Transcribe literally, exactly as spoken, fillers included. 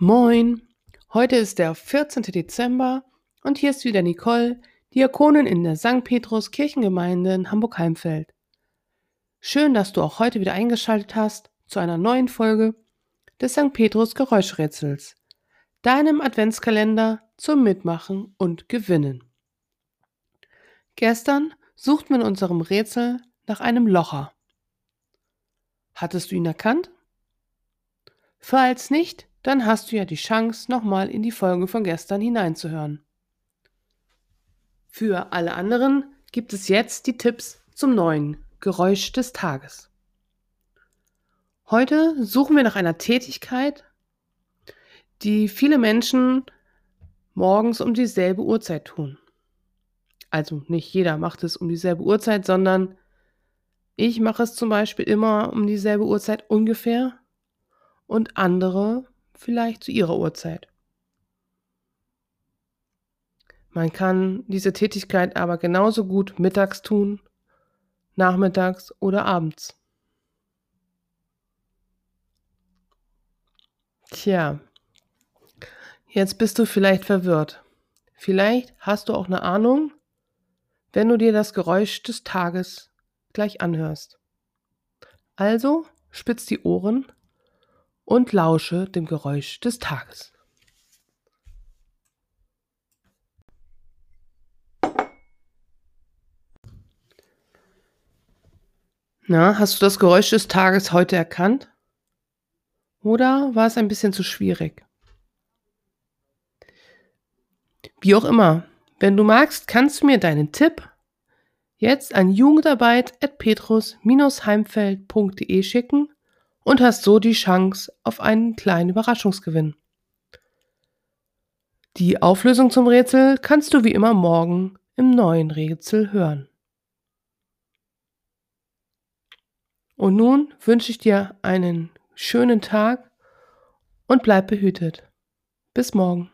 Moin, heute ist der vierzehnten Dezember und hier ist wieder Nicole, Diakonin in der Sankt Petrus Kirchengemeinde in Hamburg-Heimfeld. Schön, dass du auch heute wieder eingeschaltet hast zu einer neuen Folge des Sankt Petrus Geräuschrätsels, deinem Adventskalender zum Mitmachen und Gewinnen. Gestern suchten wir in unserem Rätsel nach einem Locher. Hattest du ihn erkannt? Falls nicht, dann hast du ja die Chance, nochmal in die Folge von gestern hineinzuhören. Für alle anderen gibt es jetzt die Tipps zum neuen Geräusch des Tages. Heute suchen wir nach einer Tätigkeit, die viele Menschen morgens um dieselbe Uhrzeit tun. Also nicht jeder macht es um dieselbe Uhrzeit, sondern ich mache es zum Beispiel immer um dieselbe Uhrzeit ungefähr und andere vielleicht zu ihrer Uhrzeit. Man kann diese Tätigkeit aber genauso gut mittags tun, nachmittags oder abends. Tja, jetzt bist du vielleicht verwirrt. Vielleicht hast du auch eine Ahnung, wenn du dir das Geräusch des Tages gleich anhörst. Also spitz die Ohren und lausche dem Geräusch des Tages. Na, hast du das Geräusch des Tages heute erkannt? Oder war es ein bisschen zu schwierig? Wie auch immer, wenn du magst, kannst du mir deinen Tipp jetzt an jugendarbeit at petrus Bindestrich heimfeld Punkt de schicken und hast so die Chance auf einen kleinen Überraschungsgewinn. Die Auflösung zum Rätsel kannst du wie immer morgen im neuen Rätsel hören. Und nun wünsche ich dir einen schönen Tag und bleib behütet. Bis morgen.